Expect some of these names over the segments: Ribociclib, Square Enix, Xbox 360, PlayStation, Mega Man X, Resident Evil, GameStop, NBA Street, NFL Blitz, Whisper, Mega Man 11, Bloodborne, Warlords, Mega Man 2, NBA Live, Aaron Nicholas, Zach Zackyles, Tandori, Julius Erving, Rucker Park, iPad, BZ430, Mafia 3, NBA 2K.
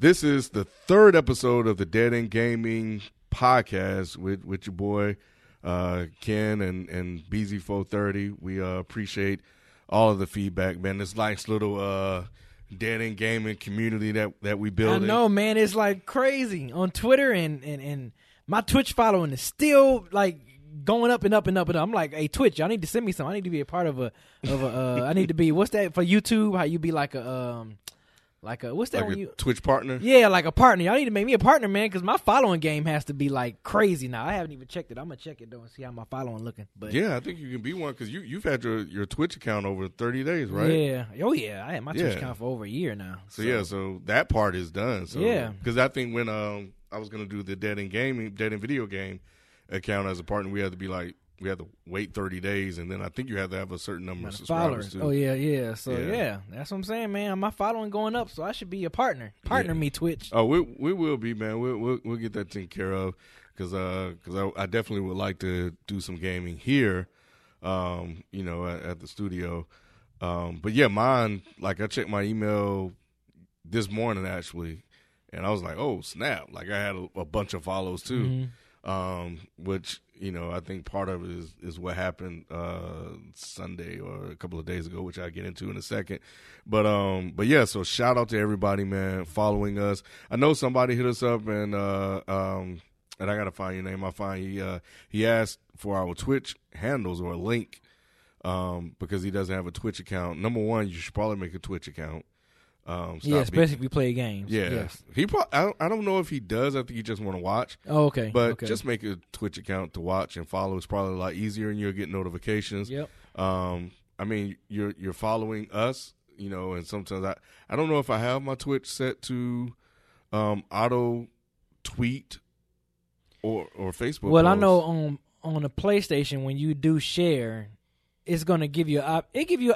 This is the third episode of the Dead End Gaming podcast with your boy Ken and BZ430. We appreciate all of the feedback, man. This nice little Dead End Gaming community that we build. I know, man. It's like crazy on Twitter, and my Twitch following is still like going up and up and up and up. I'm like, hey, Twitch, y'all need to send me something. I need to be a part of a I need to be, what's that for YouTube? How you be like a what's that? Like a Twitch partner? Yeah, like a partner. Y'all need to make me a partner, man, because my following game has to be like crazy now. I haven't even checked it. I'm gonna check it though and see how my following looking. But yeah, I think you can be one because you've had your Twitch account over 30 days, right? Yeah. Oh yeah, I had my Twitch account for over a year now. So that part is done. So yeah, because I think when I was gonna do the Dead End Video Game account as a partner, we had to wait 30 days, and then I think you had to have a certain number of subscribers too. Oh, yeah. So, yeah, that's what I'm saying, man. My following going up, so I should be a partner. Partner me, Twitch. Oh, we will be, man. We'll get that taken care of because I definitely would like to do some gaming here, at the studio. But, yeah, mine, like I checked my email this morning, actually, and I was like, oh, snap. Like I had a bunch of follows too. Mm-hmm. Which, I think part of it is what happened Sunday or a couple of days ago, which I'll get into in a second. But yeah, so shout out to everybody, man, following us. I know somebody hit us up and I got to find your name. He asked for our Twitch handles or a link because he doesn't have a Twitch account. Number one, you should probably make a Twitch account. Especially if we play games. Yeah. Yes. I don't know if he does. I think you just want to watch. Oh, okay. But just make a Twitch account to watch and follow. It's probably a lot easier, and you'll get notifications. Yep. You're following us, and sometimes I don't know if I have my Twitch set to auto tweet or Facebook. Well, posts. I know on a PlayStation when you do share, it's going to give you an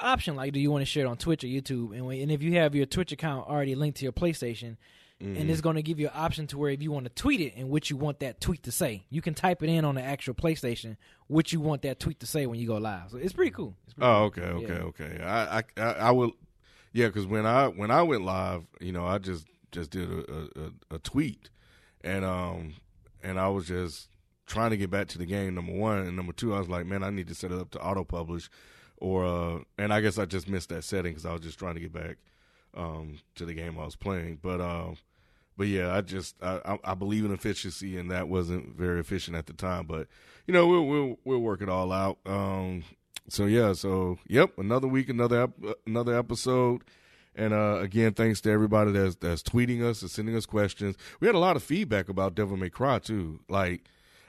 option, like, do you want to share it on Twitch or YouTube? And if you have your Twitch account already linked to your PlayStation, and it's going to give you an option to where if you want to tweet it and what you want that tweet to say, you can type it in on the actual PlayStation what you want that tweet to say when you go live. So it's pretty cool. Okay. I will, yeah, because when I went live, I just did a tweet, and I was just trying to get back to the game, number one, and number two, I was like, man, I need to set it up to auto publish, and I guess I just missed that setting because I was just trying to get back to the game I was playing. But yeah, I believe in efficiency, and that wasn't very efficient at the time. But we'll work it all out. Another week, another episode. And again, thanks to everybody that's tweeting us and sending us questions. We had a lot of feedback about Devil May Cry too, like.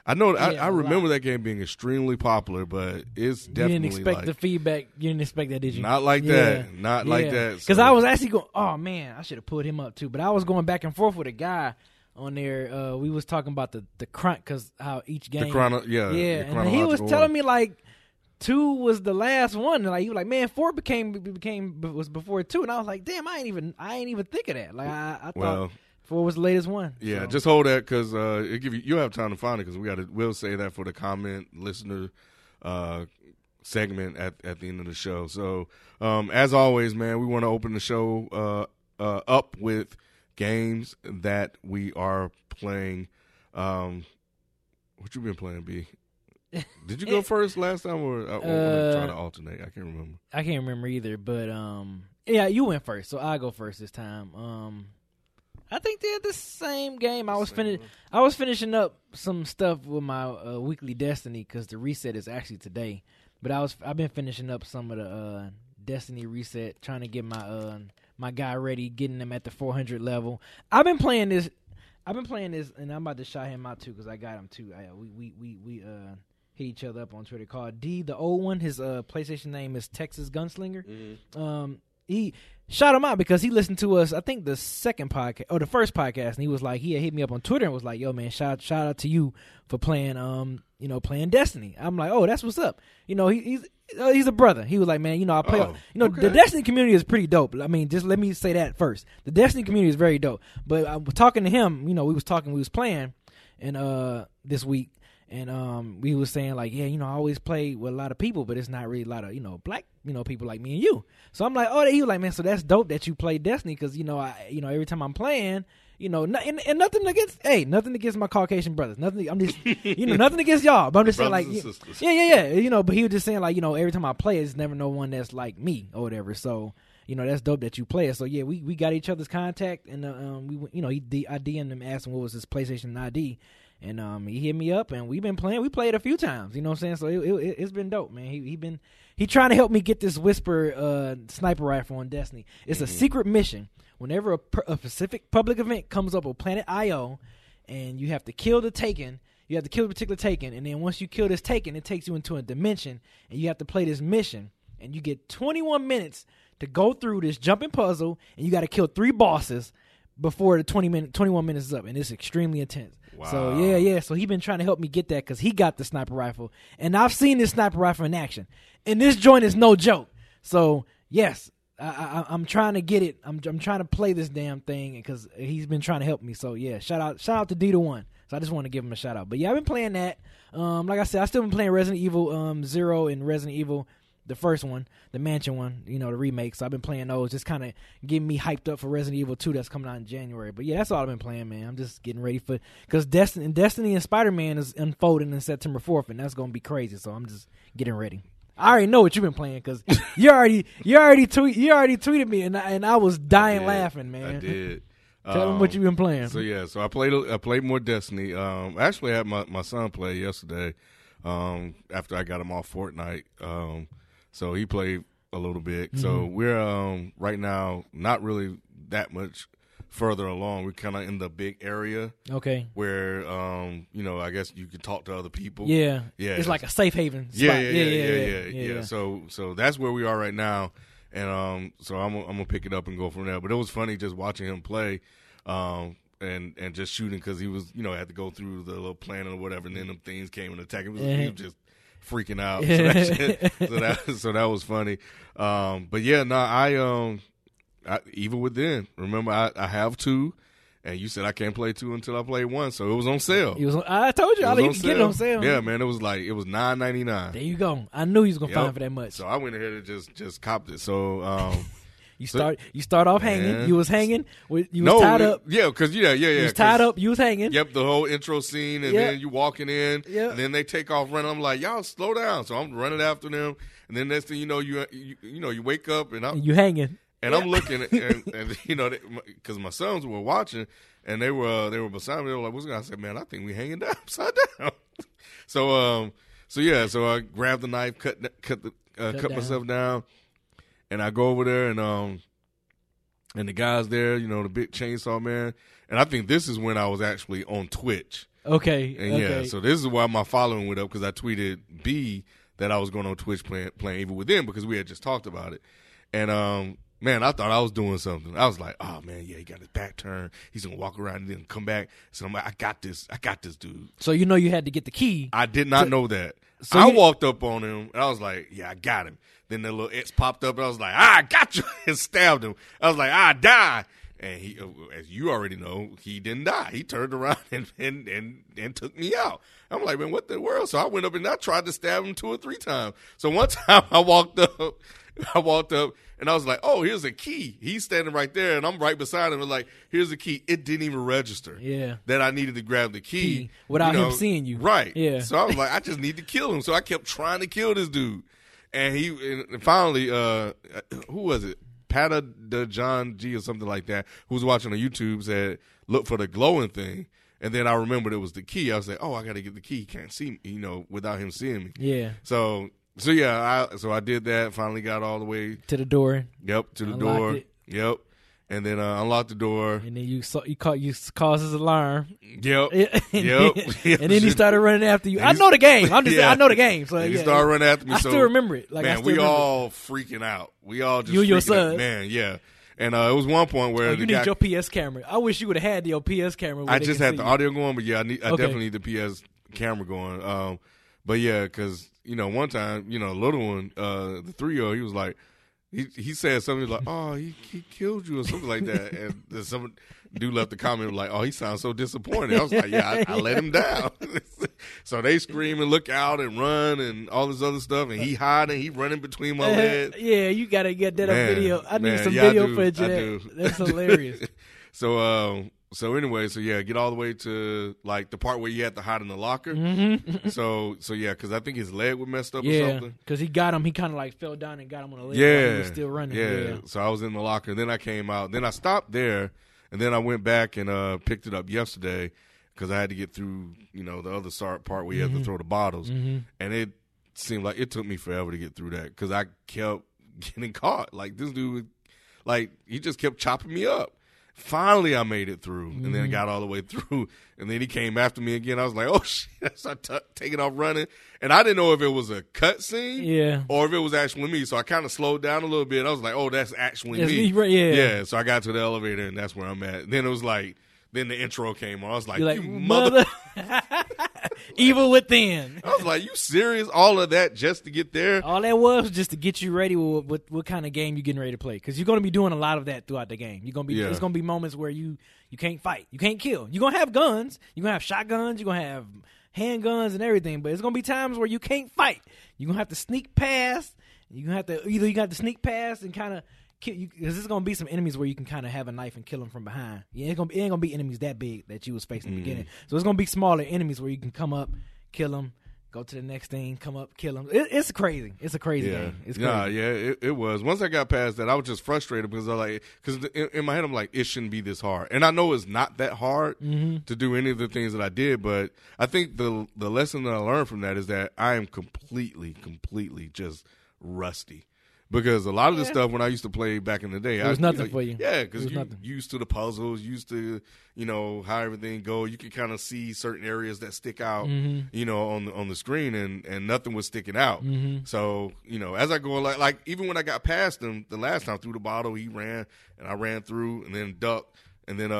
I know. Yeah, I remember that game being extremely popular, but it's definitely the feedback. You didn't expect that, did you? Not like that. Not like that. Because I was actually going, oh, man, I should have pulled him up, too. But I was going back and forth with a guy on there. We was talking about the crunch, because how each game. And he was telling me, like, 2 was the last one. Like, he was like, man, 4 was before 2. And I was like, damn, I ain't even think of that. Like, I thought. 4 was the latest one. Yeah, so just hold that because you'll have time to find it because we'll say that for the comment listener segment at the end of the show. So as always, man, we want to open the show up with games that we are playing. What you been playing, B? Did you go first last time or I want to try to alternate? I can't remember. I can't remember either, but yeah, you went first, so I'll go first this time. I think they're the same game. I was finishing up some stuff with my weekly Destiny because the reset is actually today. But I've been finishing up some of the Destiny reset, trying to get my my guy ready, getting him at the 400 level. I've been playing this, and I'm about to shout him out too because I got him too. We hit each other up on Twitter. Called D, the old one. His PlayStation name is Texas Gunslinger. Mm-hmm. he shout him out because he listened to us, I think the second podcast or the first podcast, and he was like, he had hit me up on Twitter and was like, yo man, shout out to you for playing playing Destiny. I'm like, oh, that's what's up. You know, he's a brother. He was like, man, you know, I play. Oh, you know, okay. The Destiny community is pretty dope. I mean, just let me say that first. The Destiny community is very dope. But I was talking to him. You know, we was playing, and this week, and we was saying like, yeah, you know, I always play with a lot of people, but it's not really a lot of, you know, black, you know, people like me and you. So I'm like, oh, he was like, man, so that's dope that you play Destiny, because you know, every time I'm playing. You know, and nothing against my Caucasian brothers. Nothing, I'm just, you know, nothing against y'all. But I'm just saying, like, yeah. You know, but he was just saying, like, you know, every time I play, it's never no one that's like me or whatever. So, you know, that's dope that you play it. So yeah, we got each other's contact, and we, you know, I DM'd him, asked him what was his PlayStation ID, and he hit me up, and we've been playing. We played a few times. You know what I'm saying? So it's been dope, man. He trying to help me get this Whisper sniper rifle on Destiny. It's a secret mission. Whenever a specific public event comes up on planet IO, and you have to kill the Taken, you have to kill a particular Taken, and then once you kill this Taken, it takes you into a dimension, and you have to play this mission, and you get 21 minutes to go through this jumping puzzle, and you got to kill 3 bosses before the 21 minutes is up, and it's extremely intense. Wow. So yeah. So he been trying to help me get that because he got the sniper rifle, and I've seen this sniper rifle in action, and this joint is no joke. So yes. I'm trying to get it. I'm trying to play this damn thing because he's been trying to help me. So yeah, shout out to D to One. So I just want to give him a shout out. But yeah, I've been playing that. Like I said, I still been playing Resident Evil 0 and Resident Evil the first one, the mansion one. You know, the remake. So I've been playing those, just kind of getting me hyped up for Resident Evil 2 that's coming out in January. But yeah, that's all I've been playing, man. I'm just getting ready for because Destiny and Spider-Man is unfolding in September 4th, and that's gonna be crazy. So I'm just getting ready. I already know what you've been playing because you already tweeted me, and I was dying laughing, man. I did. Tell them what you've been playing. So yeah, so I played more Destiny. Actually, I had my son play yesterday. After I got him off Fortnite, so he played a little bit. Mm-hmm. So we're right now not really that much further along. We're kind of in the big area, okay, where you know, I guess you could talk to other people. Yeah. It's like a safe haven spot. Yeah. So that's where we are right now, and so I'm gonna pick it up and go from there. But it was funny just watching him play, and just shooting because he was, you know, had to go through the little planet or whatever, and then them things came and attacked him. He was just freaking out. So that was funny. But yeah, no, I Evil Within. Remember, I have 2, and you said I can't play 2 until I play 1, so it was on sale. I told you, I didn't get it on sale. Yeah, man, it was $9.99. There you go. I knew he was gonna find for that much. So I went ahead and just copped it. So you start off hanging. Man. You was hanging. You was tied up. Yeah, because you was tied up. You was hanging. Yep, the whole intro scene, and then you walking in, and then they take off running. I'm like, y'all slow down. So I'm running after them, and then next thing you know, you wake up and you hanging. And I'm looking, and you know, because my sons were watching, and they were beside me. They were like, "What's going on?" I said, "Man, I think we hanging down upside down." So I grabbed the knife, cut myself down, and I go over there, and the guy's there, you know, the big chainsaw man. And I think this is when I was actually on Twitch. Okay. And yeah, so this is why my following went up, because I tweeted B that I was going on Twitch playing Evil Within, because we had just talked about it, and man, I thought I was doing something. I was like, oh, man, yeah, he got his back turned. He's going to walk around and then come back. So I'm like, I got this dude. So you know you had to get the key. I did not know that. So I walked up on him, and I was like, yeah, I got him. Then the little X popped up, and I was like, I got you, and stabbed him. I was like, I die. And he, as you already know, he didn't die. He turned around and took me out. I'm like, man, what the world? So I went up, and I tried to stab him 2 or 3 times. So one time I walked up, and I was like, oh, here's a key. He's standing right there, and I'm right beside him. And like, here's the key. It didn't even register that I needed to grab the key. Without him seeing you. Right. Yeah. So I was like, I just need to kill him. So I kept trying to kill this dude. And finally, who was it? Pata de John G or something like that, who was watching on YouTube, said, look for the glowing thing. And then I remembered it was the key. I was like, oh, I got to get the key. He can't see me, you know, without him seeing me. Yeah. So yeah, I did that. Finally got all the way to the door. Yep, to the door. It. Yep, and then unlock the door. And then you cause his alarm. Yep. Yep. And then he started running after you. I know the game. I'm just I know the game. So he started running after me. I still remember it. Like, man, we all freaking out. We all just freaking out. Man, yeah. And it was one point where you need your PS camera. I wish you would have had your PS camera. I just had the audio going, but yeah, I definitely need the PS camera going. But yeah, because one time, little one, the 3-year-old, he was like, he said something like, "Oh, he killed you" or something like that. And then some dude left the comment like, "Oh, he sounds so disappointed." I was like, "Yeah, I let him down." So they scream and look out and run and all this other stuff, and he hiding, he running between my legs. Yeah, you gotta get that on video. I need some video footage of that. That's hilarious. So yeah, get all the way to like the part where you had to hide in the locker. Mm-hmm. So yeah, because I think his leg was messed up or something. Yeah, because he got him. He kind of like fell down and got him on the leg. Yeah, he was still running. Yeah. So I was in the locker. Then I came out. Then I stopped there, and then I went back and picked it up yesterday because I had to get through the other part where you have to throw the bottles, and it seemed like it took me forever to get through that because I kept getting caught. Like this dude, like he just kept chopping me up. Finally, I made it through, and then I got all the way through, and then he came after me again. I was like, "Oh shit!" So I taking off running, and I didn't know if it was a cutscene, or if it was actually me. So I kind of slowed down a little bit. I was like, "Oh, that's actually me, right? Yeah." So I got to the elevator, and that's where I'm at. Then it was like, then the intro came on. I was like, "You mother, Evil Within." I was like, "You serious? All of that just to get there? All that was just to get you ready with what kind of game you're getting ready to play? Because you're going to be doing a lot of that throughout the game. You're going to be There's going to be moments where you can't fight, you can't kill. You're going to have guns, you're going to have shotguns, you're going to have handguns and everything. But it's going to be times where you can't fight. You're going to have to sneak past. You're going to have to and kind of." Because there's gonna be some enemies where you can kind of have a knife and kill them from behind. Yeah, it ain't gonna be enemies that big that you was facing in the beginning. So it's gonna be smaller enemies where you can come up, kill them, go to the next thing, come up, kill them. It's crazy. It's a crazy game. It's crazy. It was. Once I got past that, I was just frustrated because I in my head I'm like, it shouldn't be this hard, and I know it's not that hard to do any of the things that I did. But I think the lesson that I learned from that is that I am completely just rusty. Because a lot of the stuff when I used to play back in the day, there was nothing for you. Yeah, because you're used to the puzzles, used to how everything go. You could kind of see certain areas that stick out, on the screen, and nothing was sticking out. So as I go, like even when I got past him the last time through the bottle, he ran and I ran through and then ducked and then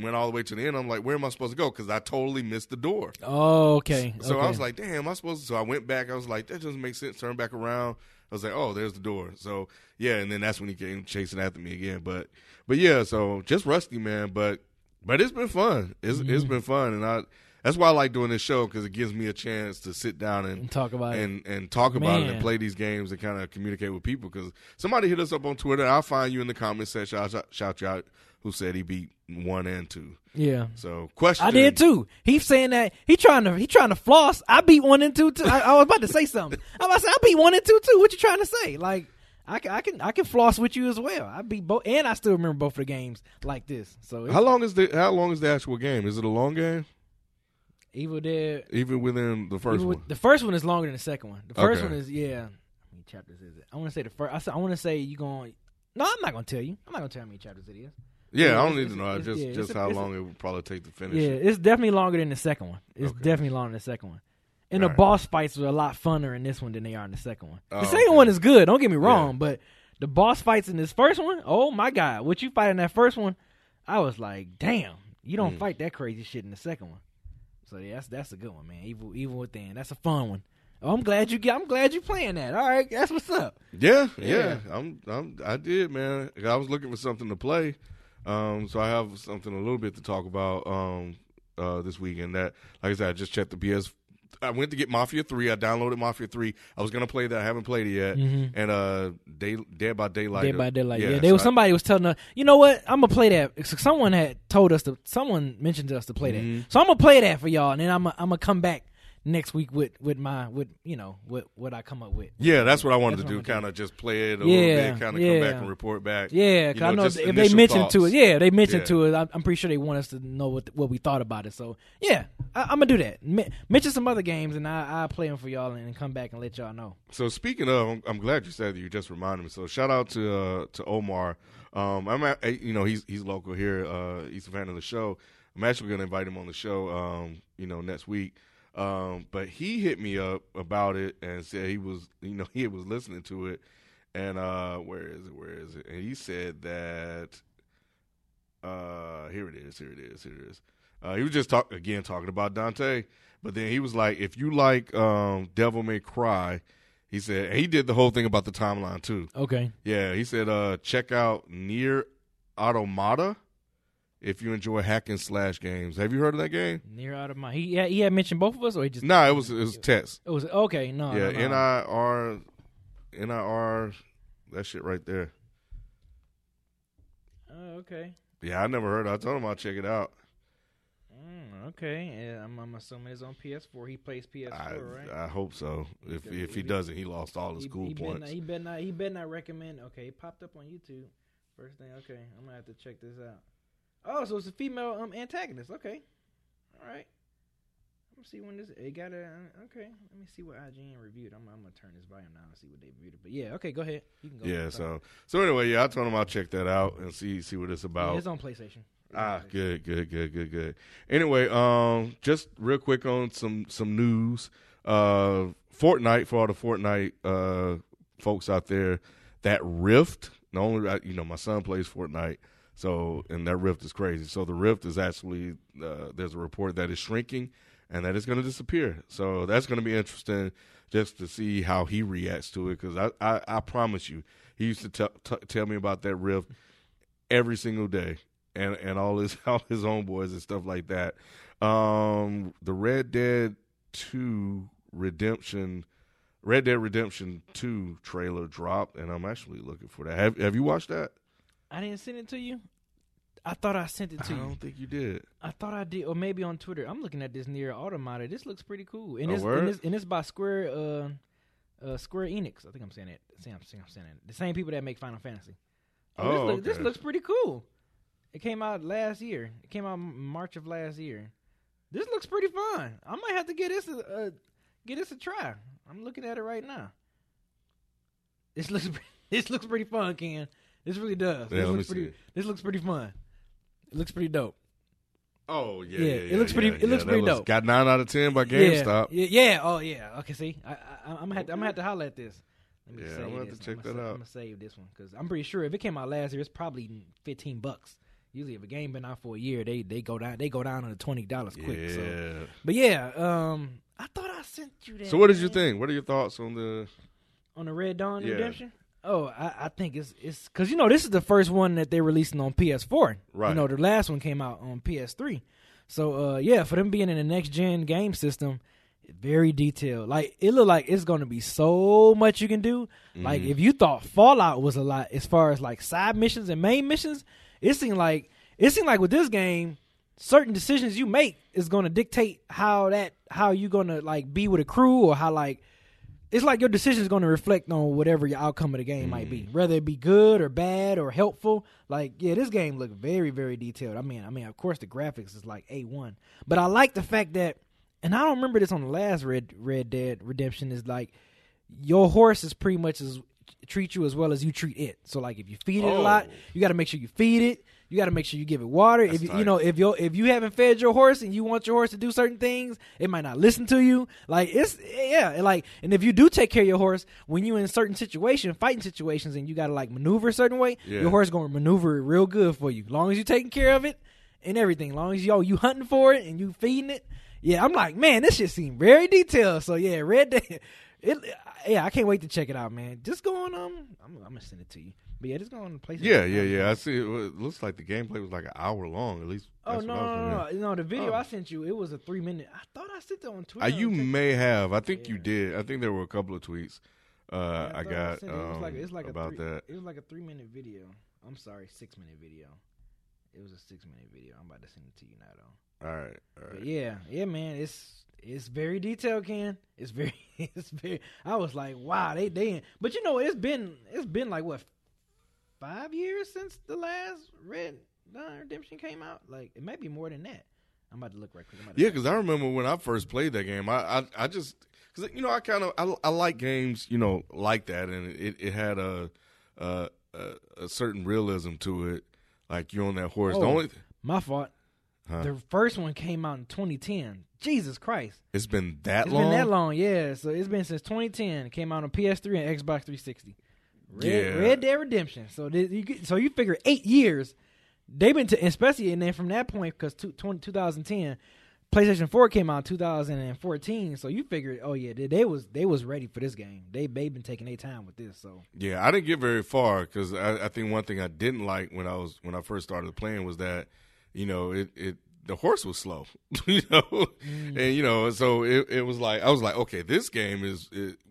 went all the way to the end. I'm like, where am I supposed to go? Because I totally missed the door. Oh, okay. So I was like, damn, am I supposed to? So I went back. I was like, that doesn't make sense. Turn back around. I was like, oh, there's the door. So, yeah, and then that's when he came chasing after me again. But yeah, so just rusty, man. But it's been fun. It's been fun. And that's why I like doing this show, because it gives me a chance to sit down and talk about it. And talk about it and play these games and kind of communicate with people. Because somebody hit us up on Twitter, and I'll find you in the comments section. I'll shout you out who said he beat 1 and 2. Yeah. So question. I did too. He's saying that he trying to floss. I beat 1 and 2 too. I was about to say something. I'm about to say I beat 1 and 2 too. What you trying to say? Like I can floss with you as well. I beat both, and I still remember both of the games like this. So how long is the actual game? Is it a long game? Evil Dead. Even within the first one. The first one is longer than the second one. The first one is How many chapters is it? I want to say the first. I want to say you going. No, I'm not gonna tell you. I'm not gonna tell you how many chapters it is. Yeah, I don't need to know. Just how long it would probably take to finish. Yeah, it's definitely longer than the second one. It's definitely longer than the second one. And the boss fights are a lot funner in this one than they are in the second one. The second one is good, don't get me wrong, but the boss fights in this first one, oh my God, what you fight in that first one, I was like, damn, you don't fight that crazy shit in the second one. So yeah, that's a good one, man. Evil Within, that's a fun one. Oh, I'm glad you playing that. All right, that's what's up. Yeah. I did, man. I was looking for something to play. So I have something a little bit to talk about this weekend. That, like I said, I just checked the PS. I went to get Mafia 3. I downloaded Mafia 3. I was gonna play that. I haven't played it yet. And Dead by Daylight. Yeah, somebody was telling us. You know what? I'm gonna play that. Someone had told us to. Someone mentioned to us to play that. So I'm gonna play that for y'all, and then I'm gonna come back next week with what I come up with. Yeah, that's what I wanted to do. Kind of just play it a little bit. Kind of come back and report back. Yeah, because I know if they mentioned to it. Yeah, they mentioned to it. I'm pretty sure they want us to know what we thought about it. So yeah, I'm gonna do that. Mention some other games and I'll play them for y'all and come back and let y'all know. So speaking of, I'm glad you said that. You just reminded me. So shout out to Omar. He's local here. He's a fan of the show. I'm actually gonna invite him on the show. Next week. But he hit me up about it and said he was listening to it, and where is it? And he said that here it is. He was just talking about Dante, but then he was like, if you like Devil May Cry, he said, and he did the whole thing about the timeline too. Okay. Yeah, he said check out Nier Automata. If you enjoy hack and slash games, have you heard of that game? Nier Automata. He had mentioned both of us, or he just it was Tess. It was okay. No, yeah, NIR, that shit right there. Oh, okay. Yeah, I never heard of it. I told him I'll check it out. Okay, yeah, I'm assuming it's on PS4. He plays PS4, right? I hope so. If he doesn't, he lost all his cool points. He better not recommend. Okay, it popped up on YouTube. First thing. Okay, I'm gonna have to check this out. Oh, so it's a female antagonist. Okay. All right. Let me see when this... It got a... Okay. Let me see what IGN reviewed. I'm going to turn this volume down and see what they reviewed it. But yeah, okay, go ahead. You can go. Yeah, so anyway, yeah, I told him I'll check that out and see what it's about. Yeah, it's on PlayStation. Good. Anyway, just real quick on some news. Fortnite, for all the Fortnite folks out there, that Rift, the only... my son plays Fortnite. So, and that Rift is crazy. So the Rift is actually, there's a report that it's shrinking and that it's going to disappear. So that's going to be interesting just to see how he reacts to it. Because I promise you, he used to tell me about that Rift every single day and all his homeboys and stuff like that. The Red Dead Redemption 2 trailer dropped, and I'm actually looking for that. Have you watched that? I didn't send it to you? I thought I sent it to you. I don't think you did. I thought I did, or maybe on Twitter. I'm looking at this Nier Automata. This looks pretty cool. And it's by Square Enix. I think I'm saying it. The same people that make Final Fantasy. This looks pretty cool. It came out last year. It came out March of last year. This looks pretty fun. I might have to get this a try. I'm looking at it right now. This looks pretty fun, Ken. This really does. Yeah, this looks pretty fun. It looks pretty dope. Oh, yeah. It looks pretty dope. Got 9 out of 10 by GameStop. Yeah. Oh, yeah. Okay, see? I'm going to have to holler at this. I'm going to have to check that out. I'm going to save this one because I'm pretty sure if it came out last year, it's probably $15. Usually if a game been out for a year, they go down on the $20 quick. Yeah. So. But, yeah, I thought I sent you that. So what did you think? What are your thoughts on the... On the Red Dawn Redemption? Oh, I think it's because, this is the first one that they're releasing on PS4. Right. The last one came out on PS3. So, for them being in the next-gen game system, very detailed. Like, it looked like it's going to be so much you can do. Mm-hmm. Like, if you thought Fallout was a lot as far as, like, side missions and main missions, it seemed like with this game, certain decisions you make is going to dictate how you're going to, like, be with a crew or how, like, it's like your decision is going to reflect on whatever your outcome of the game might be, whether it be good or bad or helpful. Like, yeah, this game looked very, very detailed. I mean, of course, the graphics is like A1, but I like the fact that, and I don't remember this on the last Red Dead Redemption, is like your horse is pretty much treat you as well as you treat it. So, like, if you feed it a lot, you got to make sure you feed it. You got to make sure you give it water. That's if you haven't fed your horse and you want your horse to do certain things, it might not listen to you. Like, and if you do take care of your horse, when you're in certain situations, fighting situations, and you got to, like, maneuver a certain way, your horse going to maneuver real good for you. As long as you're taking care of it and everything, as long as you hunting for it and you feeding it. Yeah, I'm like, man, this shit seemed very detailed. So, yeah, Red Dead. I can't wait to check it out, man. Just go on, I'm going to send it to you. But yeah, just go on the PlayStation. Yeah. I see. It looks like the gameplay was like an hour long, at least. Oh, no. The video I sent you, it was a 3-minute. I thought I sent that on Twitter. You may have. I think you did. I think there were a couple of tweets I got about that. It was like a 3-minute video. I'm sorry, 6-minute video. It was a 6-minute video. I'm about to send it to you now, though. All right. But yeah, man. It's very detailed, Ken. It's very. I was like, wow, they. But you know, it's been like what, 5 years since the last Red Dead Redemption came out. Like it might be more than that. I'm about to look right quick. Yeah, because I remember when I first played that game. I just because you know I like games like that, and it had a certain realism to it. Like you're on that horse. Oh, the only my fault. Huh? The first one came out in 2010. Jesus Christ! It's been that long. It's been that long, yeah. So it's been since 2010. It came out on PS3 and Xbox 360. Red Dead Redemption. So you figure 8 years. They've been especially, and then from that point, because 2010, PlayStation 4 came out in 2014. So you figured, oh yeah, they was ready for this game. They've been taking their time with this. So yeah, I didn't get very far because I think one thing I didn't like when I first started playing was that the horse was slow, and so it was like I was like, okay, this game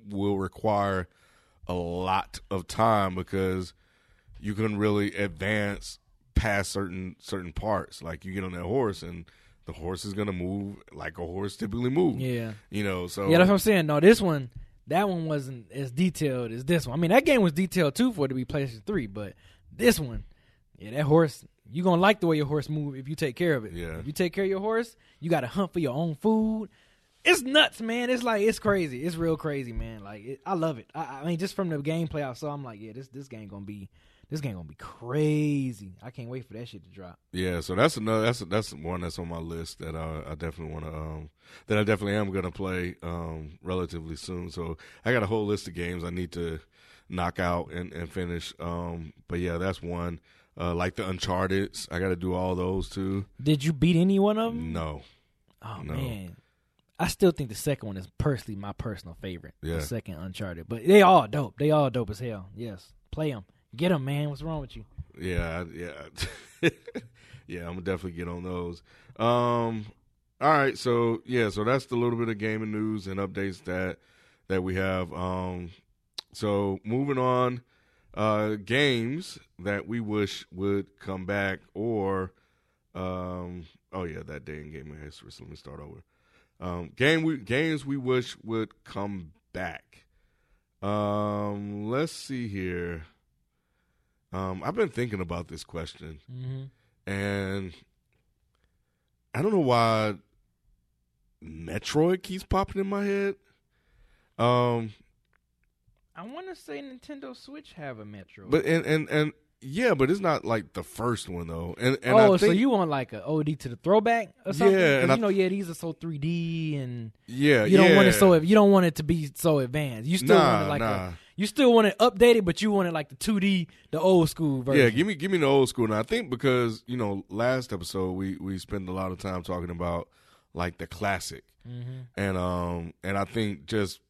will require a lot of time because you couldn't really advance past certain parts. Like you get on that horse and the horse is gonna move like a horse typically moves. Yeah. So yeah, that's what I'm saying. No, this one, that one wasn't as detailed as this one. I mean, that game was detailed too for it to be PlayStation 3, but this one, yeah, that horse, you gonna like the way your horse move if you take care of it. Yeah. If you take care of your horse, you gotta hunt for your own food. It's nuts, man. It's like it's crazy. It's real crazy, man. Like I love it. I mean, just from the gameplay I saw, I'm like, yeah, this game gonna be crazy. I can't wait for that shit to drop. Yeah, so that's one that's on my list that I definitely want to that I definitely am gonna play relatively soon. So I got a whole list of games I need to knock out and finish. But yeah, that's one. Like the Uncharteds, I got to do all those too. Did you beat any one of them? No. Oh no. Man. I still think the second one is personally my personal favorite. Yeah. The second Uncharted. But they all dope. They all dope as hell. Yes. Play them. Get them, man. What's wrong with you? Yeah. Yeah, I'm going to definitely get on those. All right. So, yeah. So, that's the little bit of gaming news and updates that we have. So, moving on. Games that we wish would come back or, that day in gaming history. So, let me start over. Games we wish would come back. Let's see here. I've been thinking about this question, and I don't know why Metroid keeps popping in my head. I want to say Nintendo Switch have a Metroid, but and yeah, but it's not like the first one though. And I think, so you want like an OD to the throwback or something? Yeah, and these are so 3D and you don't want it to be so advanced. You still want it like you still want it updated, but you want it like the 2D, the old school version. Yeah, give me the old school. And I think because last episode we spent a lot of time talking about like the classic, and I think just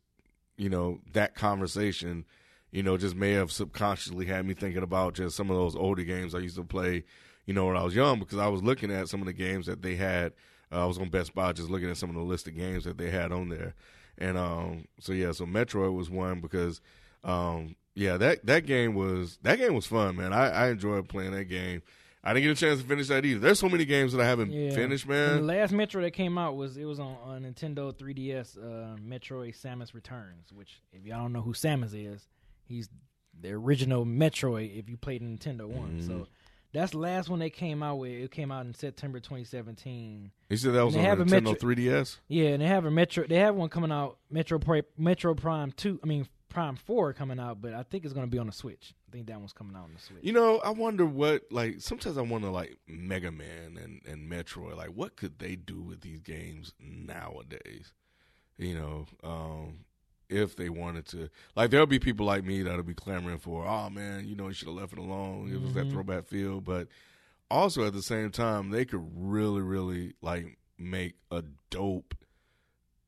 that conversation. Just may have subconsciously had me thinking about just some of those older games I used to play, when I was young, because I was looking at some of the games that they had. I was on Best Buy just looking at some of the list of games that they had on there. And so Metroid was one because, that game was fun, man. I enjoyed playing that game. I didn't get a chance to finish that either. There's so many games that I haven't finished, man. And the last Metroid that came out was on Nintendo 3DS, Metroid Samus Returns, which if y'all don't know who Samus is, he's the original Metroid if you played Nintendo 1. So that's the last one they came out with. It came out in September 2017. You said that was on Nintendo 3DS? Yeah, and they have one coming out, Prime 4 coming out, but I think it's going to be on the Switch. I think that one's coming out on the Switch. I wonder what, sometimes I wonder, Mega Man and Metroid, what could they do with these games nowadays? If they wanted to, there'll be people like me that'll be clamoring for, oh man, you should have left it alone. It was that throwback feel, but also at the same time, they could really, really make a dope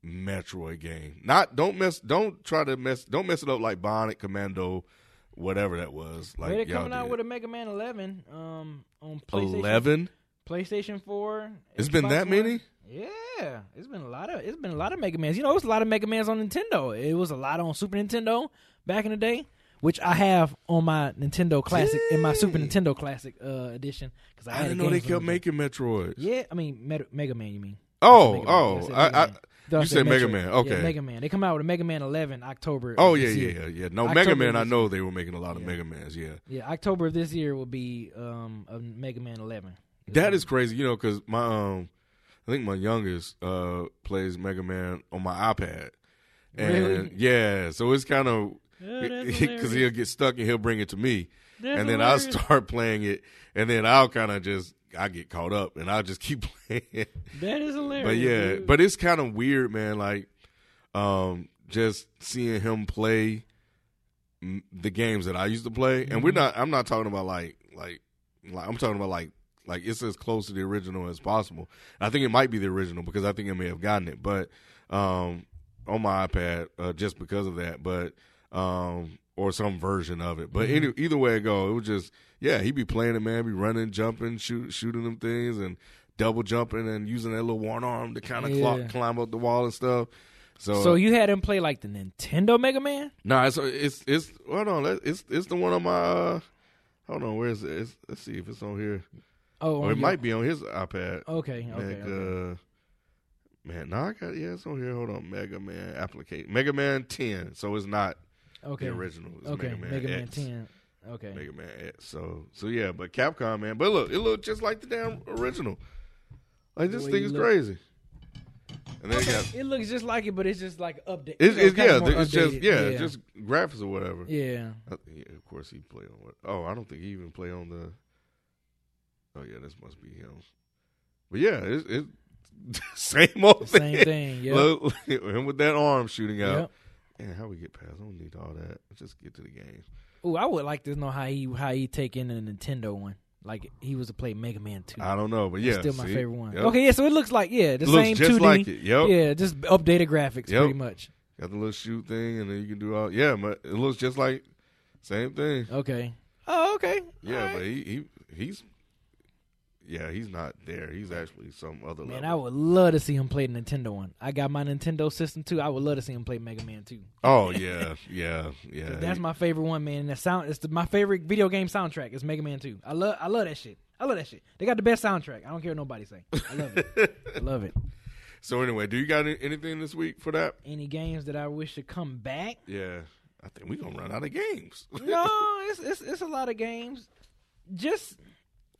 Metroid game. Don't mess it up like Bionic Commando, whatever that was. Like they're coming out with a Mega Man 11 on PlayStation. 11? PlayStation 4. It's been that many? Yeah, it's been a lot of Mega Mans. It was a lot of Mega Mans on Nintendo. It was a lot on Super Nintendo back in the day. which I have on my Nintendo Classic and my Super Nintendo Classic edition. Cause I didn't know they kept making Metroids. Yeah, I mean Mega Man. You mean? Oh, you said Mega Man. Okay, yeah, Mega Man. They come out with a Mega Man 11 October. Oh yeah, yeah, yeah. No, Mega Man. I know they were making a lot of Mega Mans. Yeah, yeah. October of this year will be a Mega Man 11. That is crazy, you know, because my I think my youngest plays Mega Man on my iPad, and yeah, so it's kind of because he'll get stuck and he'll bring it to me, and then I'll start playing it, and then I'll kind of just. I get caught up and I just keep playing. That is hilarious. But yeah, dude. But it's kind of weird, man. Like, just seeing him play the games that I used to play, and I'm not talking about like I'm talking about like it's as close to the original as possible. And I think it might be the original because I think I may have gotten it, but on my iPad just because of that, but or some version of it. But either way it go, it was just. Yeah, he be playing it, man. Be running, jumping, shooting them things, and double jumping, and using that little one arm to kind of climb up the wall and stuff. So you had him play like the Nintendo Mega Man? Nah, it's hold on, it's the one on my hold on, where is it? Let's see if it's on here. Oh, it might be on his iPad. Okay. Man, no, I got it's on here. Hold on, Mega Man application, Mega Man 10. So it's not the original. It's Mega Man X. 10. Okay. Mega Man X. So yeah, but Capcom, man. But look, it looked just like the damn original. Like this thing is crazy. And then it looks just like it, but it's just like updated. It's just graphics or whatever. Yeah. Of course he play on what? Oh, I don't think he even play on the. Oh yeah, this must be him. But yeah, it's same old thing. Same thing. Yeah. Look, him with that arm shooting out. Yep. Man, how we get past? I don't need all that. Let's just get to the game. Ooh, I would like to know how he take in the Nintendo one. Like he was to play Mega Man 2. I don't know, but yeah, still my favorite one. Yep. Okay, yeah, so it looks like the it same looks just 2D. Like it. Yep. Yeah, just updated graphics pretty much. Got the little shoot thing, and then you can do all. Yeah, but it looks just like same thing. Okay. Oh, okay. Yeah, but he's. Yeah, he's not there. He's actually some other level. Man, I would love to see him play the Nintendo one. I got my Nintendo system, too. I would love to see him play Mega Man 2. Oh, yeah, yeah. That's my favorite one, man. And my favorite video game soundtrack is Mega Man 2. I love that shit. They got the best soundtrack. I don't care what nobody say. I love it. So, anyway, do you got anything this week for that? Any games that I wish to come back? Yeah. I think we're going to run out of games. No, it's a lot of games. Just...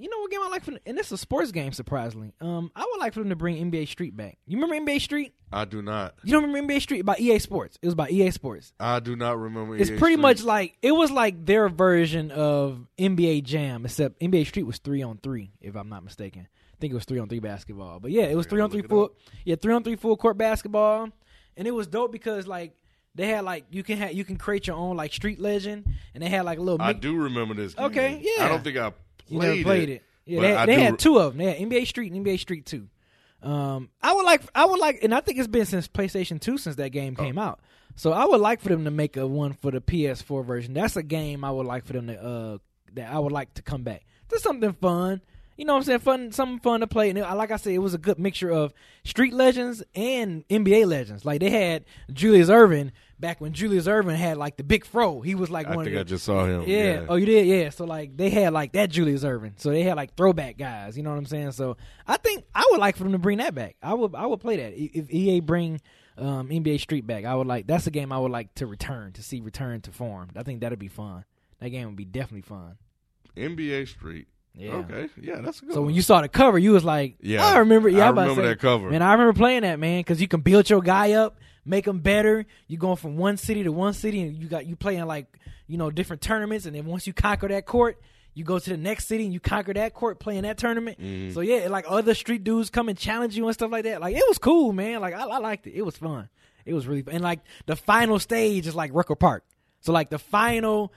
You know what game I like and it's a sports game, surprisingly. I would like for them to bring NBA Street back. You remember NBA Street? I do not. You don't remember NBA Street? By EA Sports. It was by EA Sports. I do not remember EA Street. It's pretty much like, it was like their version of NBA Jam, except NBA Street was 3-on-3, if I'm not mistaken. I think it was 3-on-3 basketball. But yeah, it was 3-on-3 full court basketball. And it was dope because like, they had like you can create your own like street legend. And they had like a little. I do remember this game. Okay, yeah. I don't think I played it. Yeah, they had two of them. They had NBA Street and NBA Street 2. I would like, and I think it's been since PlayStation 2 since that game came out. So I would like for them to make a one for the PS4 version. That's a game I would like for them to that I would like to come back. Just something fun, you know what I'm saying? Something fun to play. And like I said, it was a good mixture of Street Legends and NBA Legends. Like they had Julius Erving. Back when Julius Erving had, like, the big fro. He was, like, one of I just saw him. Yeah. Oh, you did? Yeah. So, like, they had, like, that Julius Erving. So, they had, like, throwback guys. You know what I'm saying? So, I think I would like for them to bring that back. I would play that. If EA bring NBA Street back, I would like – that's a game I would like to return to form. I think that would be fun. That game would be definitely fun. NBA Street. Yeah. Okay. Yeah, that's a good. So when you saw the cover, you was like, yeah, I remember. Yeah, I remember that cover. Man, I remember playing that, man, because you can build your guy up, make him better. You're going from one city to one city, and you playing like different tournaments, and then once you conquer that court, you go to the next city and you conquer that court, playing that tournament. Mm-hmm. So yeah, like other street dudes come and challenge you and stuff like that. Like it was cool, man. Like I liked it. It was fun. It was really fun. And like the final stage is like Rucker Park. So like the final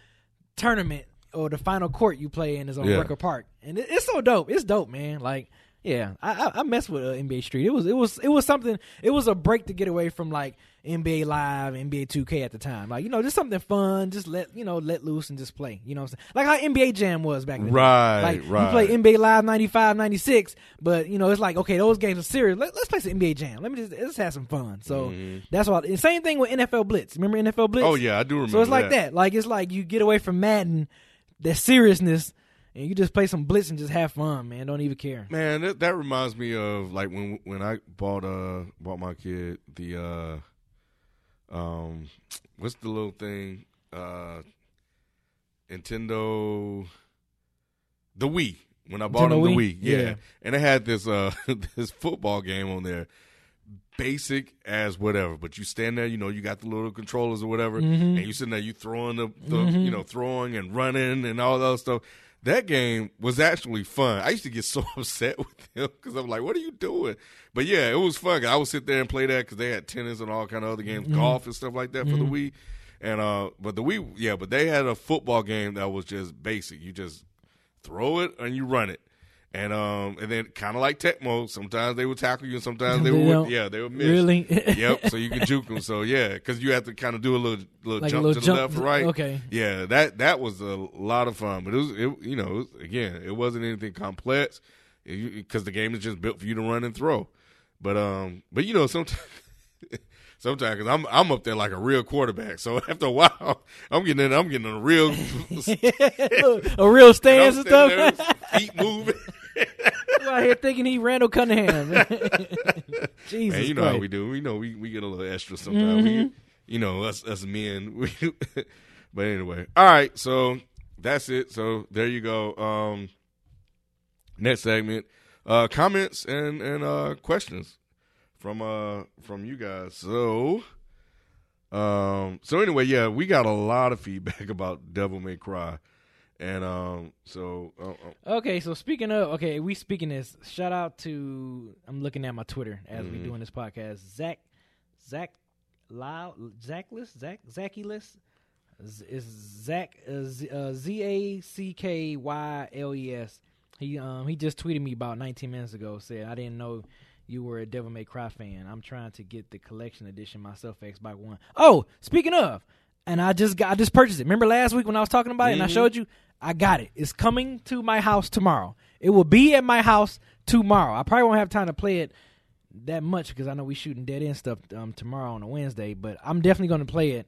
tournament. Or the final court you play in is on Rucker Park. And it's so dope. It's dope, man. Like, Yeah, I messed with NBA Street. It was something. It was a break to get away from like NBA Live, NBA 2K at the time. Like, you know, just something fun. Just let loose and just play. You know what I'm saying? Like how NBA Jam was back then. Right, like, right. You play NBA Live 95, 96, but you know it's like, okay, those games are serious. Let's play some NBA Jam. Let's have some fun. So that's why. And same thing with NFL Blitz. Remember NFL Blitz? Oh yeah, I do remember. So it's like that. Like it's like you get away from Madden, that seriousness. And you just play some Blitz and just have fun, man. Don't even care. Man, that reminds me of like when I bought my kid the what's the little thing? Nintendo, the Wii. When I bought him the Wii, yeah. And it had this this football game on there. Basic as whatever, but you stand there, you know, you got the little controllers or whatever, and you sitting there, you throwing the you know, throwing and running and all that stuff. That game was actually fun. I used to get so upset with him because I'm like, what are you doing? But, yeah, it was fun. I would sit there and play that because they had tennis and all kind of other games, golf and stuff like that for the Wii. And but the Wii, yeah, but they had a football game that was just basic. You just throw it and you run it. And then kind of like Tecmo, sometimes they would tackle you and sometimes they would, they would miss. Really? Yep. So you could juke them. So yeah, because you have to kind of do a little like jump to the left or right. Okay. Yeah, that was a lot of fun, but it wasn't anything complex because the game is just built for you to run and throw. But you know sometimes. Sometimes, because I'm up there like a real quarterback. So after a while, I'm getting in a real stance and stuff. Feet moving. I'm out here thinking he Randall Cunningham. Jesus, man, you know how we do. We know we get a little extra sometimes. We, you know, us men. But anyway, all right. So that's it. So there you go. Next segment, comments and questions. From you guys. So anyway, yeah, we got a lot of feedback about Devil May Cry, and okay. So speaking of, this. Shout out to, I'm looking at my Twitter as we doing this podcast. Zackless is Zach Zackyles. He just tweeted me about 19 minutes ago. Said I didn't know you were a Devil May Cry fan. I'm trying to get the collection edition myself for Xbox One. Oh, speaking of, and I just purchased it. Remember last week when I was talking about it and I showed you? I got it. It's coming to my house tomorrow. It will be at my house tomorrow. I probably won't have time to play it that much because I know we shooting Dead End stuff tomorrow on a Wednesday, but I'm definitely going to play it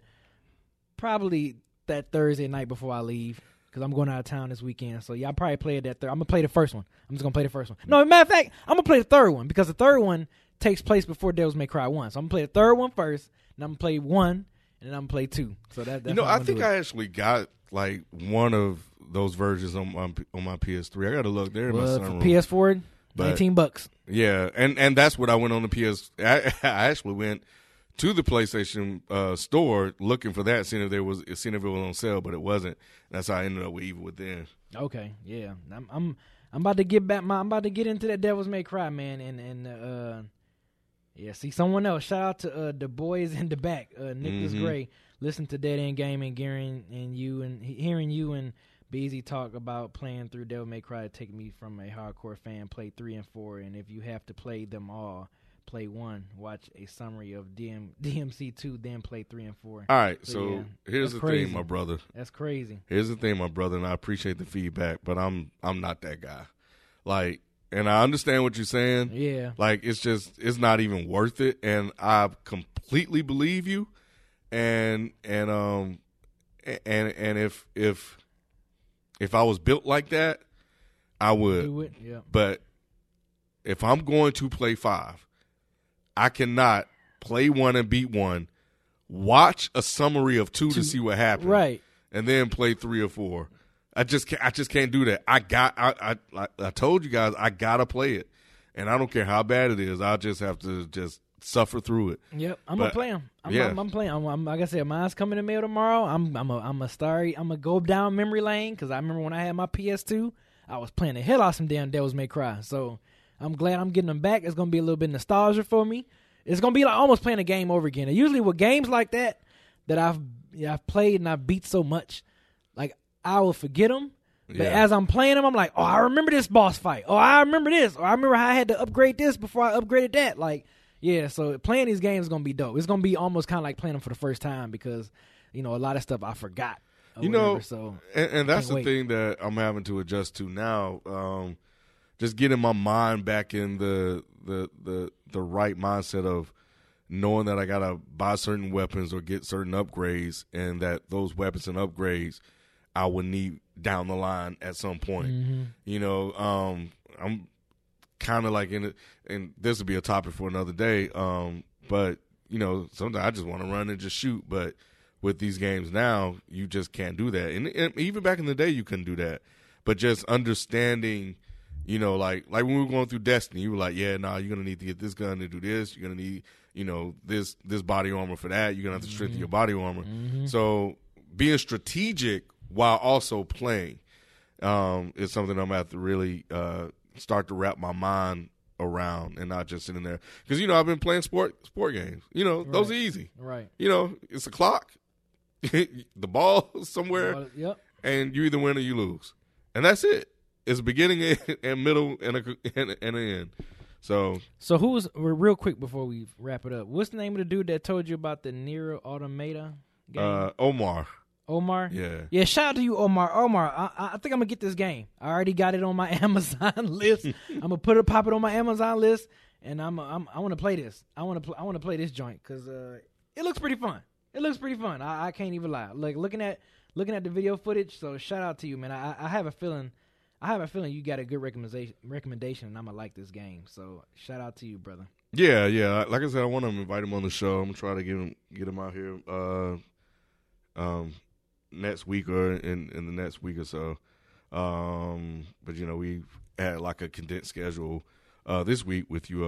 probably that Thursday night before I leave. Because I'm going out of town this weekend. So, yeah, I'll probably play it that third. I'm going to play the first one. I'm just going to play the first one. No, as a matter of fact, I'm going to play the third one. Because the third one takes place before Devil May Cry 1. So, I'm going to play the third one first. And I'm going to play 1. And then I'm going to play 2. So, that's you know, I think I actually got, like, one of those versions on my PS3. I got to look there in my sunroom. PS4, $19. Yeah. And that's what I went on the PS. I actually went to the PlayStation store looking for that, seeing if it was on sale, but it wasn't. That's how I ended up with Evil Within. Okay, yeah, I'm about to get back. I'm about to get into that Devil May Cry, man, and yeah. See, someone else. Shout out to the boys in the back, Nicholas Gray. Listen to Dead End Gaming, hearing you and Beezy talk about playing through Devil May Cry. Take me from a hardcore fan. Play 3 and 4, and if you have to play them all, play 1, watch a summary of DMC 2, then play 3 and 4. All right, so yeah, here's the thing, my brother. That's crazy. Here's the thing, my brother, and I appreciate the feedback, but I'm not that guy. Like, and I understand what you're saying. Yeah. Like, it's just, it's not even worth it, and I completely believe you. And if I was built like that, I would. Do it. Yeah. But if I'm going to play 5. I cannot play 1 and beat 1, watch a summary of 2 to see what happened, right, and then play 3 or 4. I just can't do that. I told you guys I gotta play it, and I don't care how bad it is. I'll just have to just suffer through it. Yep, I'm gonna play them. I'm playing. I'm like I said, mine's coming in the mail tomorrow. I'm gonna go down memory lane because I remember when I had my PS2, I was playing the hell out of some damn Devil May Cry. So I'm glad I'm getting them back. It's going to be a little bit nostalgia for me. It's going to be like almost playing a game over again. And usually with games like that I've played and I've beat so much, like I will forget them, But as I'm playing them, I'm like, oh, I remember this boss fight. Oh, I remember this. Or I remember how I had to upgrade this before I upgraded that. Like, yeah, so playing these games is going to be dope. It's going to be almost kind of like playing them for the first time because, you know, a lot of stuff I forgot. You know, and that's the thing that I'm having to adjust to now. Just getting my mind back in the right mindset of knowing that I got to buy certain weapons or get certain upgrades and that those weapons and upgrades I would need down the line at some point. Mm-hmm. You know, I'm kind of like in it, and this would be a topic for another day. But, you know, sometimes I just want to run and just shoot, but with these games now, you just can't do that. And even back in the day, you couldn't do that. But just understanding, you know, like when we were going through Destiny, you were like, yeah, nah, you're going to need to get this gun to do this. You're going to need, you know, this body armor for that. You're going to have to strengthen your body armor. Mm-hmm. So being strategic while also playing is something I'm going to have to really start to wrap my mind around and not just sitting there. Because, you know, I've been playing sport games. You know, right. Those are easy. Right. You know, it's a clock. The ball somewhere, yep. And you either win or you lose, and that's it. It's a beginning and middle and an end. So who was real quick before we wrap it up? What's the name of the dude that told you about the Nier Automata game? Omar. Yeah. Shout out to you, Omar. I think I'm gonna get this game. I already got it on my Amazon list. I'm gonna pop it on my Amazon list, and I want to play this. I want to play this joint because it looks pretty fun. It looks pretty fun. I can't even lie. Like looking at the video footage. So shout out to you, man. I have a feeling you got a good recommendation, and I'm gonna like this game. So shout out to you, brother. Yeah. Like I said, I want to invite him on the show. I'm gonna try to get him out here next week or in the next week or so. But you know, we had like a condensed schedule this week with you,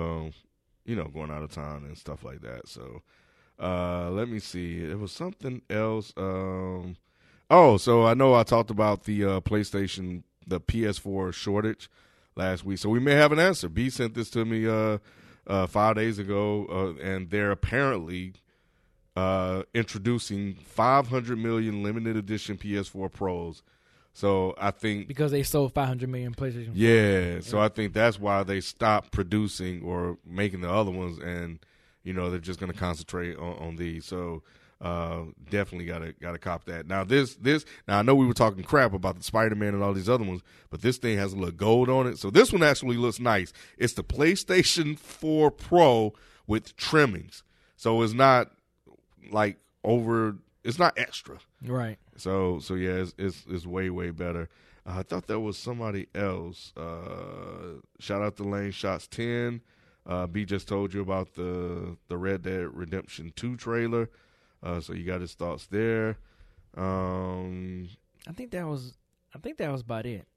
you know, going out of town and stuff like that. So. Let me see. It was something else. So I know I talked about the PlayStation, the PS4 shortage last week. So we may have an answer. B sent this to me 5 days ago, and they're apparently introducing 500 million limited edition PS4 Pros. So I think because they sold 500 million PlayStation. Yeah. So I think that's why they stopped producing or making the other ones and. You know, they're just going to concentrate on these. So definitely gotta cop that. Now this I know we were talking crap about the Spider-Man and all these other ones, but this thing has a little gold on it. So this one actually looks nice. It's the PlayStation 4 Pro with trimmings. So it's not like it's not extra. Right. So yeah, it's way better. I thought that was somebody else. Shout out to Lane Shots 10. B just told you about the Red Dead Redemption 2 trailer, so you got his thoughts there. I think that was about it.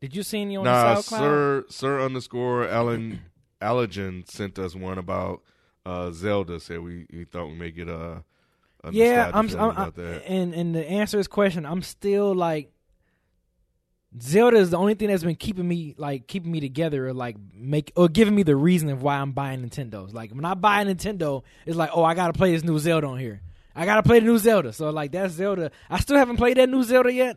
Did you see any on the SoundCloud? Sir _ Alan Allergen sent us one about Zelda. Said we thought we may get a yeah. I'm and the answer to this question. I'm still like. Zelda is the only thing that's been keeping me together or giving me the reason of why I'm buying Nintendos. Like when I buy a Nintendo, it's like, oh, I gotta play this new Zelda on here. I gotta play the new Zelda. So like that's Zelda. I still haven't played that new Zelda yet.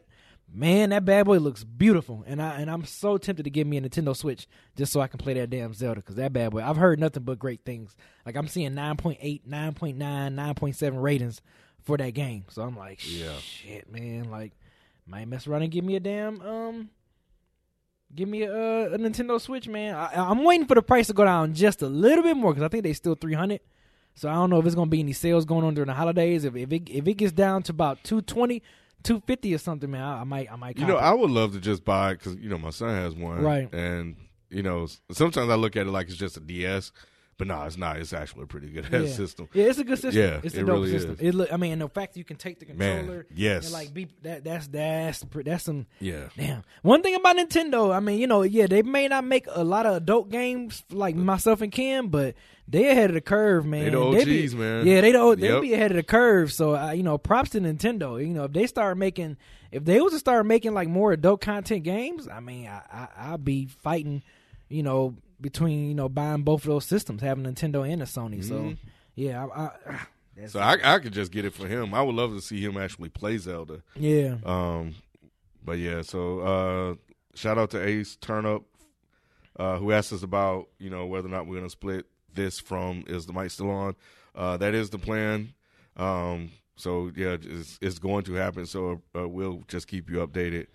Man, that bad boy looks beautiful, and I'm so tempted to give me a Nintendo Switch just so I can play that damn Zelda because that bad boy. I've heard nothing but great things. Like I'm seeing 9.8, 9.9, 9.7 ratings for that game. So I'm like, shit, man, like. Might mess around and give me a damn, a Nintendo Switch, man. I'm waiting for the price to go down just a little bit more because I think they still $300. So I don't know if it's gonna be any sales going on during the holidays. If it gets down to about $220, $250 or something, man, I might. You know, I would love to just buy it because you know my son has one, right? And you know, sometimes I look at it like it's just a DS. But no, it's not. It's actually a pretty good system. Yeah, it's a good system. Yeah, it's a dope really system. And the fact that you can take the controller, and like beep that's some damn. One thing about Nintendo, I mean, you know, yeah, they may not make a lot of adult games like myself and Ken, but they ahead of the curve, man. They the OGs, man. Yeah, they be ahead of the curve. So you know, props to Nintendo. You know, if they was to start making like more adult content games, I mean, I'll be fighting, you know. Between you know buying both of those systems, having Nintendo and a Sony, so yeah. I could just get it for him. I would love to see him actually play Zelda. Yeah. But yeah, so shout out to Ace Turnup, who asked us about, you know, whether or not we're going to split this from Is the Mic Still On? That is the plan. So yeah, it's going to happen. So we'll just keep you updated.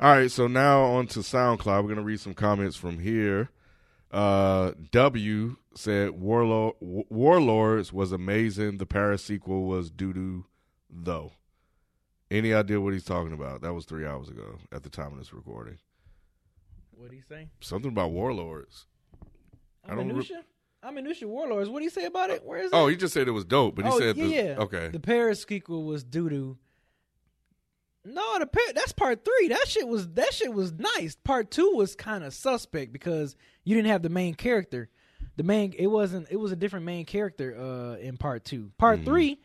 All right, so now on to SoundCloud. We're going to read some comments from here. W said, Warlords was amazing. The Paris sequel was doo-doo, though. Any idea what he's talking about? That was 3 hours ago at the time of this recording. What did he say? Something about Warlords. Minutia Warlords. What did he say about it? Where is it? Oh, he just said it was dope, but he said... Okay. The Paris sequel was doo-doo. No, that's part 3. That shit was nice. Part 2 was kind of suspect because you didn't have the main character. It was a different main character in part 2. Part 3,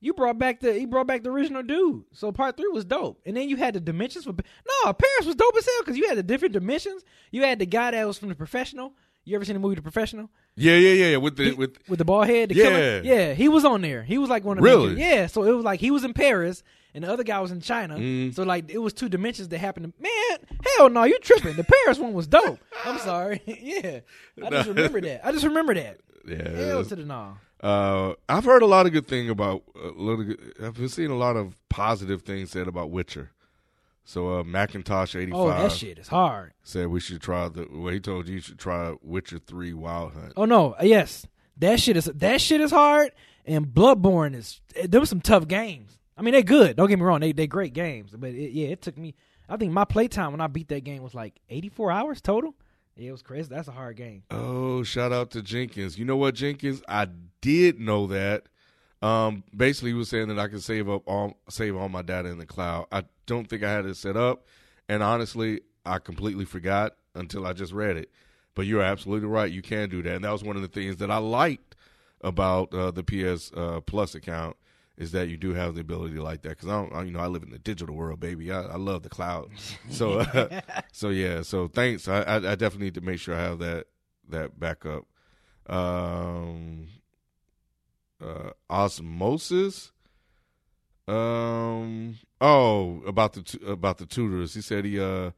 he brought back the original dude. So part 3 was dope. And then you had the dimensions Paris was dope as hell because you had the different dimensions. You had the guy that was from The Professional. You ever seen the movie The Professional? Yeah. With the bald head, the killer. Yeah, he was on there. He was like one of the major. Yeah, so it was like he was in Paris and the other guy was in China. So like it was two dimensions that happened. Man, hell no, you tripping. The Paris one was dope. I'm sorry. Yeah. I just remember that. Yeah. Hell to the no. I've heard a lot of good things about I've seen a lot of positive things said about Witcher. So Macintosh 85. Oh, that shit is hard. Said we should try he told you should try Witcher 3 Wild Hunt. Oh no, yes, that shit is hard. And Bloodborne is. There were some tough games. I mean, they're good. Don't get me wrong, they're great games. But it took me. I think my playtime when I beat that game was like 84 hours total. Yeah, it was crazy. That's a hard game. Oh, shout out to Jenkins. You know what, Jenkins? I did know that. Basically, he was saying that I could save all my data in the cloud. I don't think I had it set up, and honestly, I completely forgot until I just read it. But you're absolutely right. You can do that, and that was one of the things that I liked about the PS Plus account is that you do have the ability like that. Because I live in the digital world, baby. I love the cloud. So, so yeah. So thanks. I definitely need to make sure I have that backup. Osmosis. About the tutors. He said he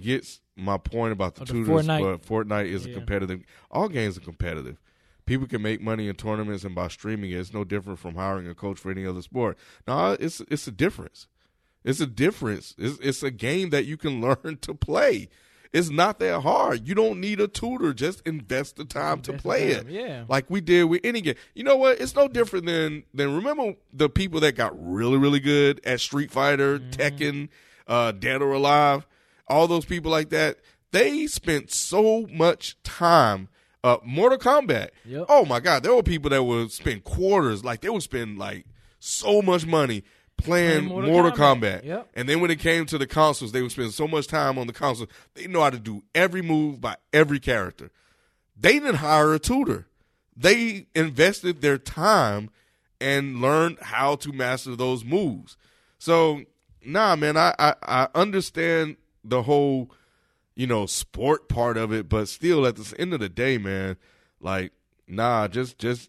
gets my point about the tutors, but Fortnite is a competitive. All games are competitive. People can make money in tournaments, and by streaming it, it's no different from hiring a coach for any other sport. No, it's a difference. It's a difference. It's a game that you can learn to play. It's not that hard. You don't need a tutor. Just invest the time to play it. Yeah. Like we did with any game. You know what? It's no different than remember the people that got really, really good at Street Fighter, Tekken, Dead or Alive, all those people like that. They spent so much time. Mortal Kombat. Yep. Oh, my God. There were people that would spend quarters. Like, they would spend, like, so much money playing Mortal Kombat. Yep. And then when it came to the consoles, they would spend so much time on the consoles. They know how to do every move by every character. They didn't hire a tutor. They invested their time and learned how to master those moves. So, nah, man, I understand the whole, you know, sport part of it, but still at the end of the day, man, like, nah, just get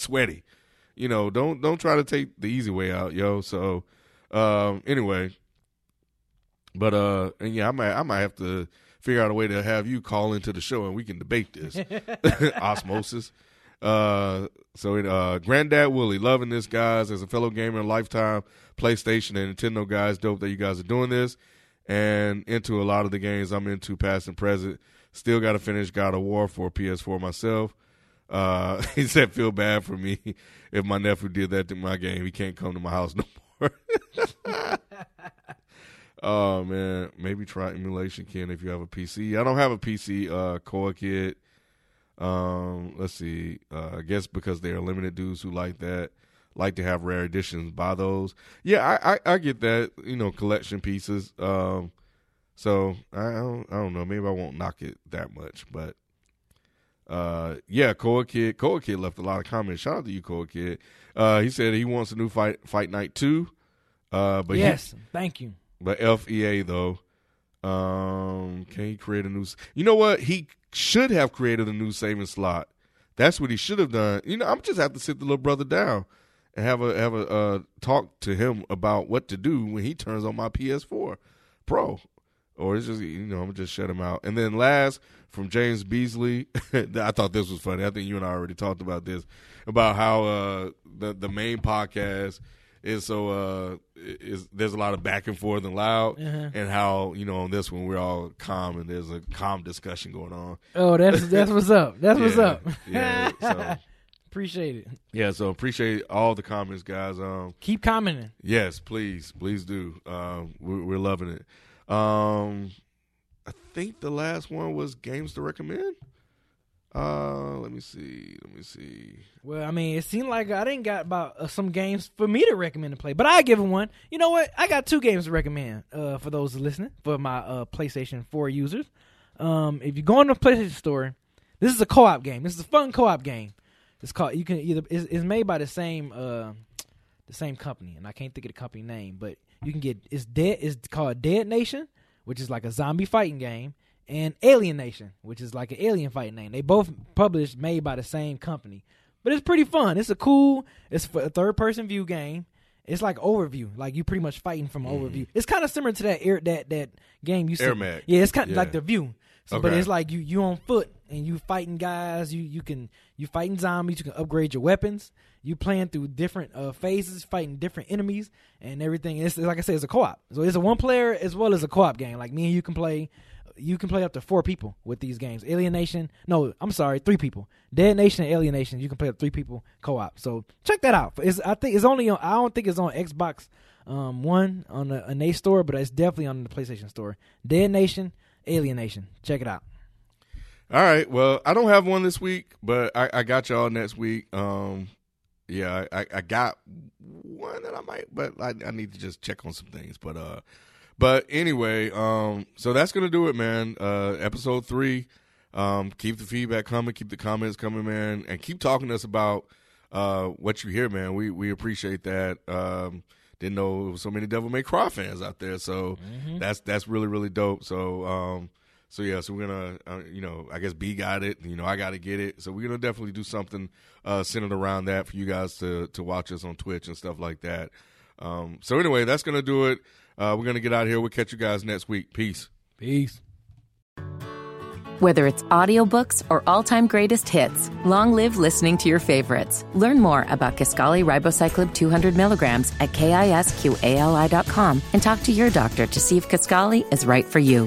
sweaty. You know, don't try to take the easy way out, yo. So, anyway, but and yeah, I might have to figure out a way to have you call into the show and we can debate this. Osmosis. Granddad Willie, loving this, guys. As a fellow gamer, lifetime PlayStation and Nintendo guys, dope that you guys are doing this and into a lot of the games I'm into, past and present. Still got to finish God of War for PS4 myself. He said, feel bad for me if my nephew did that to my game. He can't come to my house no more. Oh, man. Maybe try emulation, Ken, if you have a PC. I don't have a PC, Koa Kid. Let's see. I guess because they are limited dudes who like that, like to have rare editions, buy those. Yeah, I get that, you know, collection pieces. So I don't know. Maybe I won't knock it that much, but. Yeah, Koa Kid left a lot of comments. Shout out to you, Koa Kid. He said he wants a new Fight Night 2. But yes, thank you. But FEA though, can he create a new? You know what? He should have created a new saving slot. That's what he should have done. You know, I'm just have to sit the little brother down and have a talk to him about what to do when he turns on my PS4 Pro. Or it's just, you know, I'm just shut him out. And then last, from James Beasley, I thought this was funny. I think you and I already talked about this, about how the main podcast is so there's a lot of back and forth and loud, and how, you know, on this one we're all calm and there's a calm discussion going on. Oh, that's what's up. That's what's up. Yeah. So. Appreciate it. Yeah, so appreciate all the comments, guys. Keep commenting. Yes, please do. We're loving it. I think the last one was games to recommend. Let me see. Well, I mean, it seemed like I didn't got about some games for me to recommend to play, but I give them one. You know what? I got two games to recommend for those listening, for my PlayStation 4 users. If you go on the PlayStation Store, this is a co-op game. This is a fun co-op game. It's called. You can either. It's made by the same company, and I can't think of the company name, but. You can get it's called Dead Nation, which is like a zombie fighting game, and Alien Nation, which is like an alien fighting game. They both made by the same company, but it's pretty fun. It's a third person view game. It's like overview, like you pretty much fighting from overview. It's kind of similar to that game you see. Air Mag. Yeah, it's kind of like the view. So, okay. But it's like you on foot and you fighting guys. You fighting zombies. You can upgrade your weapons. You playing through different phases, fighting different enemies and everything. It's like I said, it's a co-op. So it's a one player as well as a co-op game. Like me and you can play. You can play up to 4 people with these games. Alienation. No, I'm sorry, 3 people. Dead Nation and Alienation. You can play up 3 people co-op. So check that out. I don't think it's on Xbox One on a NA store, but it's definitely on the PlayStation Store. Dead Nation. Alienation. Check it out. All right. Well, I don't have one this week, but I got y'all next week. Yeah, I got one that I might, but I need to just check on some things. But anyway, so that's going to do it, man. Episode 3. Keep the feedback coming. Keep the comments coming, man. And keep talking to us about what you hear, man. We appreciate that. Didn't know there was so many Devil May Cry fans out there, so that's really, really dope. So we're gonna, I guess B got it, I gotta get it. So we're gonna definitely do something centered around that for you guys to watch us on Twitch and stuff like that. So anyway, that's gonna do it. We're gonna get out of here. We'll catch you guys next week. Peace. Whether it's audiobooks or all-time greatest hits, long live listening to your favorites. Learn more about Kisqali Ribociclib 200 milligrams at KISQALI.com and talk to your doctor to see if Kisqali is right for you.